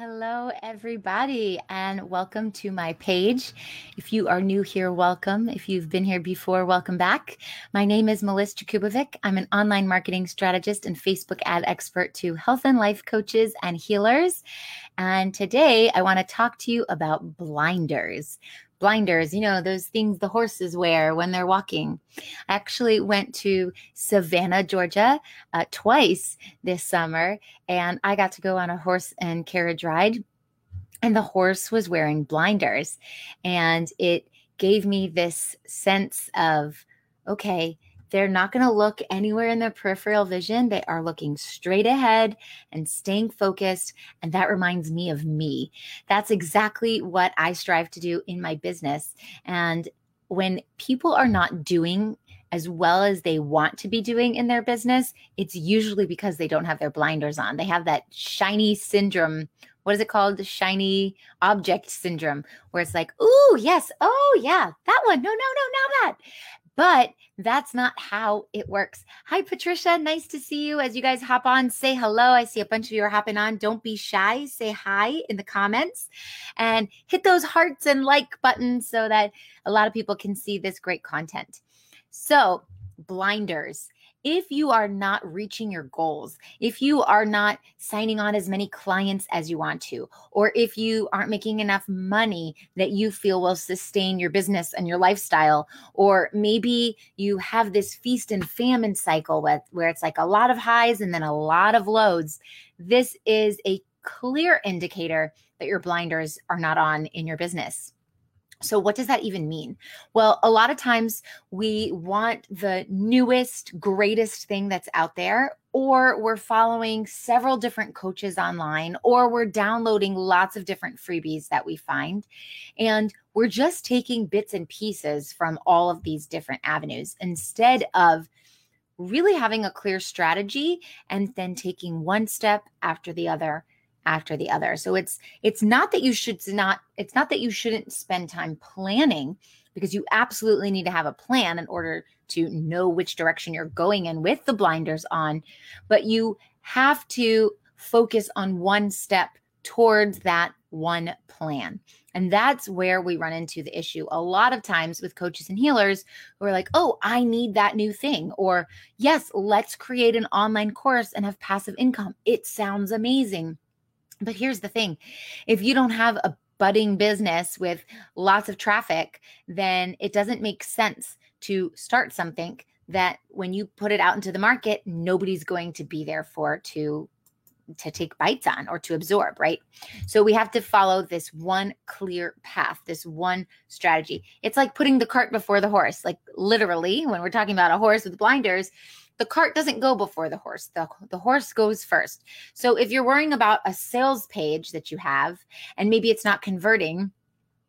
Hello, everybody, and welcome to my page. If you are new here, welcome. If you've been here before, welcome back. My name is Melissa Jakubovic. I'm an online marketing strategist and Facebook ad expert to health and life coaches and healers. And today I want to talk to you about blinders. Blinders, you know, those things the horses wear when they're walking. I actually went to Savannah, Georgia twice this summer, and I got to go on a horse and carriage ride, and the horse was wearing blinders. And it gave me this sense of, okay, they're not going to look anywhere in their peripheral vision. They are looking straight ahead and staying focused. And that reminds me of me. That's exactly what I strive to do in my business. And when people are not doing as well as they want to be doing in their business, it's usually because they don't have their blinders on. They have that shiny syndrome. What is it called? The shiny object syndrome, where it's like, ooh, yes. Oh, yeah. That one. No, not that. But that's not how it works. Hi, Patricia. Nice to see you. As you guys hop on, say hello. I see a bunch of you are hopping on. Don't be shy. Say hi in the comments and hit those hearts and like buttons so that a lot of people can see this great content. So, blinders. If you are not reaching your goals, if you are not signing on as many clients as you want to, or if you aren't making enough money that you feel will sustain your business and your lifestyle, or maybe you have this feast and famine cycle where it's like a lot of highs and then a lot of lows, this is a clear indicator that your blinders are not on in your business. So what does that even mean? Well, a lot of times we want the newest, greatest thing that's out there, or we're following several different coaches online, or we're downloading lots of different freebies that we find. And we're just taking bits and pieces from all of these different avenues instead of really having a clear strategy and then taking one step after the other. So it's not that you shouldn't spend time planning, because you absolutely need to have a plan in order to know which direction you're going in with the blinders on, but you have to focus on one step towards that one plan. And that's where we run into the issue a lot of times with coaches and healers who are like, oh, I need that new thing. Or yes, let's create an online course and have passive income. It sounds amazing. But here's the thing. If you don't have a budding business with lots of traffic, then it doesn't make sense to start something that when you put it out into the market, nobody's going to be there for to take bites on or to absorb, right? So we have to follow this one clear path, this one strategy. It's like putting the cart before the horse. Like literally, when we're talking about a horse with blinders, the cart doesn't go before the horse. The horse goes first. So if you're worrying about a sales page that you have, and maybe it's not converting,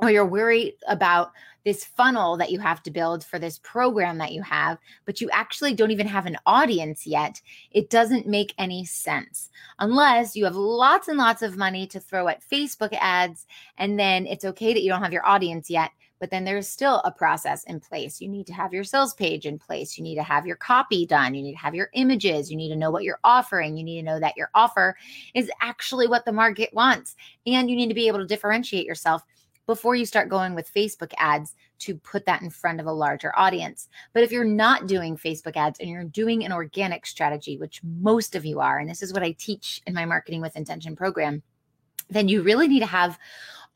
or you're worried about this funnel that you have to build for this program that you have, but you actually don't even have an audience yet, it doesn't make any sense. Unless you have lots and lots of money to throw at Facebook ads, and then it's okay that you don't have your audience yet. But then there's still a process in place. You need to have your sales page in place. You need to have your copy done. You need to have your images. You need to know what you're offering. You need to know that your offer is actually what the market wants. And you need to be able to differentiate yourself before you start going with Facebook ads to put that in front of a larger audience. But if you're not doing Facebook ads and you're doing an organic strategy, which most of you are, and this is what I teach in my Marketing with Intention program, then you really need to have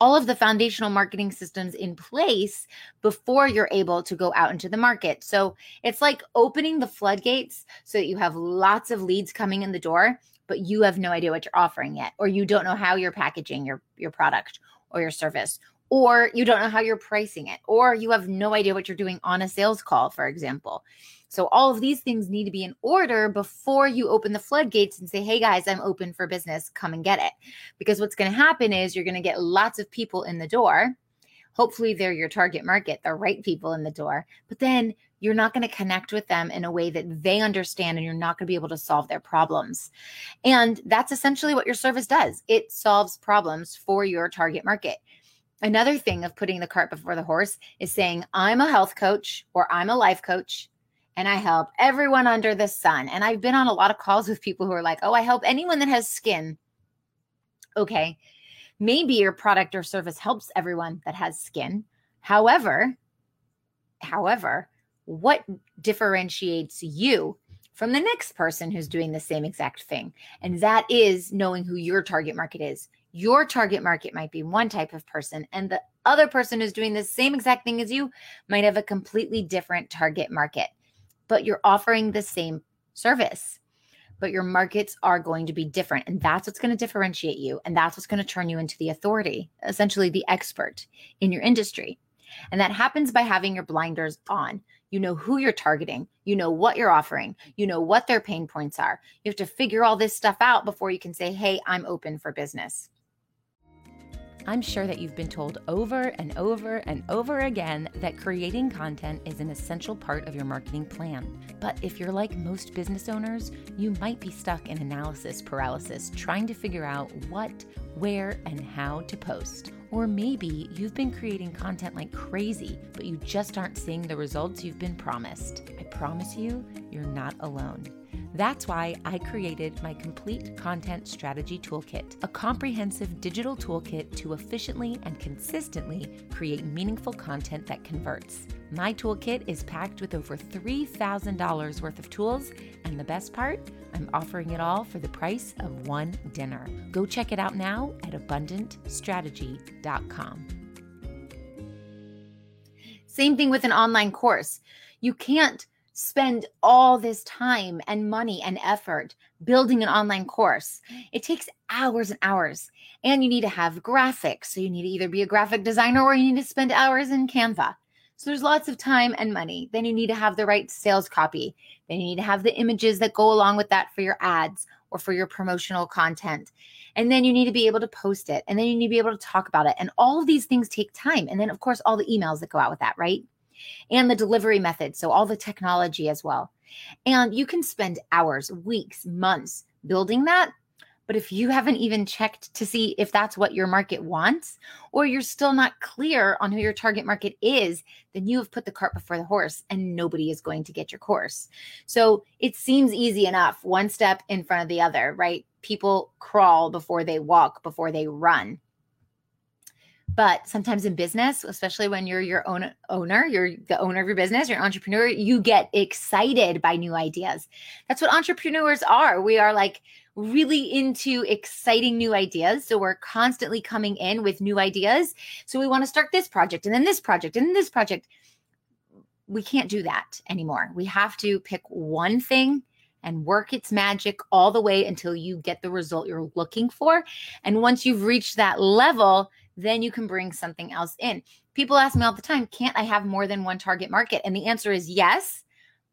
all of the foundational marketing systems in place before you're able to go out into the market. So it's like opening the floodgates so that you have lots of leads coming in the door, but you have no idea what you're offering yet, or you don't know how you're packaging your product or your service, or you don't know how you're pricing it, or you have no idea what you're doing on a sales call, for example. So all of these things need to be in order before you open the floodgates and say, hey guys, I'm open for business. Come and get it. Because what's going to happen is you're going to get lots of people in the door. Hopefully they're your target market, the right people in the door. But then you're not going to connect with them in a way that they understand, and you're not going to be able to solve their problems. And that's essentially what your service does. It solves problems for your target market. Another thing of putting the cart before the horse is saying, I'm a health coach or I'm a life coach, and I help everyone under the sun. And I've been on a lot of calls with people who are like, oh, I help anyone that has skin. Okay, maybe your product or service helps everyone that has skin. However, what differentiates you from the next person who's doing the same exact thing? And that is knowing who your target market is. Your target market might be one type of person, and the other person who's doing the same exact thing as you might have a completely different target market, but you're offering the same service, but your markets are going to be different. And that's what's going to differentiate you. And that's what's going to turn you into the authority, essentially the expert in your industry. And that happens by having your blinders on. You know who you're targeting. You know what you're offering. You know what their pain points are. You have to figure all this stuff out before you can say, hey, I'm open for business. I'm sure that you've been told over and over and over again that creating content is an essential part of your marketing plan. But if you're like most business owners, you might be stuck in analysis paralysis, trying to figure out what, where, and how to post. Or maybe you've been creating content like crazy, but you just aren't seeing the results you've been promised. I promise you, you're not alone. That's why I created my Complete Content Strategy Toolkit, a comprehensive digital toolkit to efficiently and consistently create meaningful content that converts. My toolkit is packed with over $3,000 worth of tools, and the best part, I'm offering it all for the price of one dinner. Go check it out now at abundantstrategy.com. Same thing with an online course. You can't spend all this time and money and effort building an online course. It takes hours and hours, and you need to have graphics. So you need to either be a graphic designer or you need to spend hours in Canva. So there's lots of time and money. Then you need to have the right sales copy. Then you need to have the images that go along with that for your ads or for your promotional content. And then you need to be able to post it. And then you need to be able to talk about it. And all of these things take time. And then, of course, all the emails that go out with that, right? And the delivery method, so all the technology as well. And you can spend hours, weeks, months building that. But if you haven't even checked to see if that's what your market wants, or you're still not clear on who your target market is, then you have put the cart before the horse and nobody is going to get your course. So it seems easy enough, one step in front of the other, right? People crawl before they walk, before they run. But sometimes in business, especially when you're your own owner, you're the owner of your business, you're an entrepreneur, you get excited by new ideas. That's what entrepreneurs are. We are like really into exciting new ideas. So we're constantly coming in with new ideas. So we want to start this project and then this project and this project. We can't do that anymore. We have to pick one thing and work its magic all the way until you get the result you're looking for. And once you've reached that level, then you can bring something else in. People ask me all the time, can't I have more than one target market? And the answer is yes,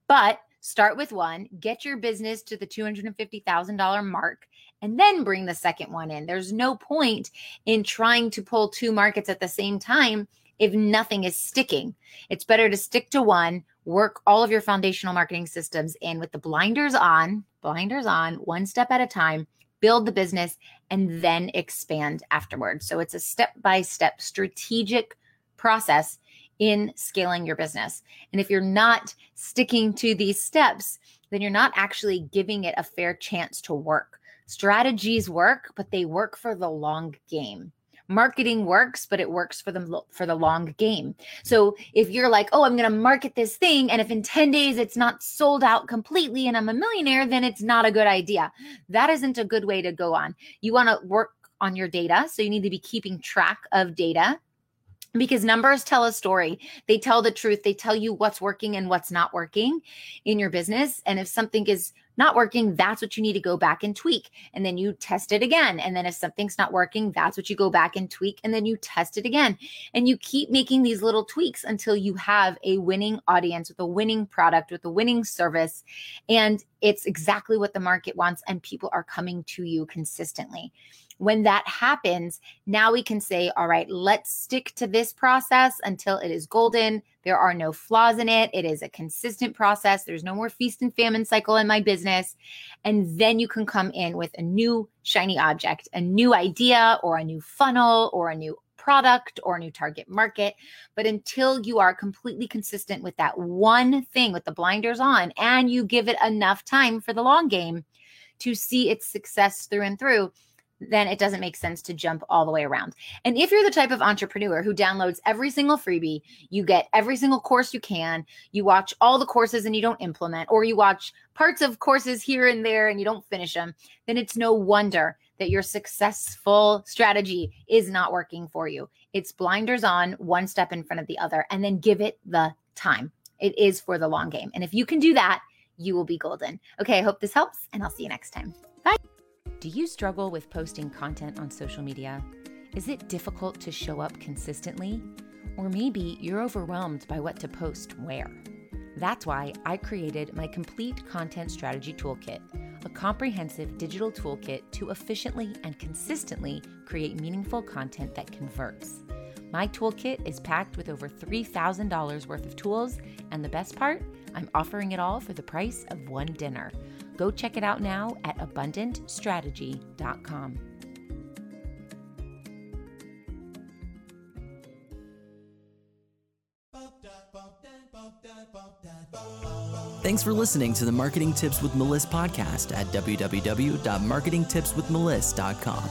but start with one, get your business to the $250,000 mark, and then bring the second one in. There's no point in trying to pull two markets at the same time if nothing is sticking. It's better to stick to one, work all of your foundational marketing systems in with the blinders on, one step at a time, build the business, and then expand afterwards. So it's a step-by-step strategic process in scaling your business. And if you're not sticking to these steps, then you're not actually giving it a fair chance to work. Strategies work, but they work for the long game. Marketing works, but it works for the long game. So if you're like, oh, I'm going to market this thing, and if in 10 days it's not sold out completely and I'm a millionaire, then it's not a good idea. That isn't a good way to go on. You want to work on your data. So you need to be keeping track of data, because numbers tell a story. They tell the truth. They tell you what's working and what's not working in your business. And if something is not working, that's what you need to go back and tweak. And then you test it again. And then if something's not working, that's what you go back and tweak. And then you test it again. And you keep making these little tweaks until you have a winning audience with a winning product, with a winning service. And it's exactly what the market wants. And people are coming to you consistently. When that happens, now we can say, all right, let's stick to this process until it is golden. There are no flaws in it. It is a consistent process. There's no more feast and famine cycle in my business. And then you can come in with a new shiny object, a new idea or a new funnel or a new product or a new target market. But until you are completely consistent with that one thing with the blinders on and you give it enough time for the long game to see its success through and through, then it doesn't make sense to jump all the way around. And if you're the type of entrepreneur who downloads every single freebie, you get every single course you can, you watch all the courses and you don't implement, or you watch parts of courses here and there and you don't finish them, then it's no wonder that your successful strategy is not working for you. It's blinders on, one step in front of the other, and then give it the time. It is for the long game. And if you can do that, you will be golden. Okay, I hope this helps and I'll see you next time. Bye. Do you struggle with posting content on social media? Is it difficult to show up consistently? Or maybe you're overwhelmed by what to post where? That's why I created my Complete Content Strategy Toolkit, a comprehensive digital toolkit to efficiently and consistently create meaningful content that converts. My toolkit is packed with over $3,000 worth of tools, and the best part, I'm offering it all for the price of one dinner. Go check it out now at abundantstrategy.com. Thanks for listening to the Marketing Tips with Melissa podcast at www.marketingtipswithmelissa.com.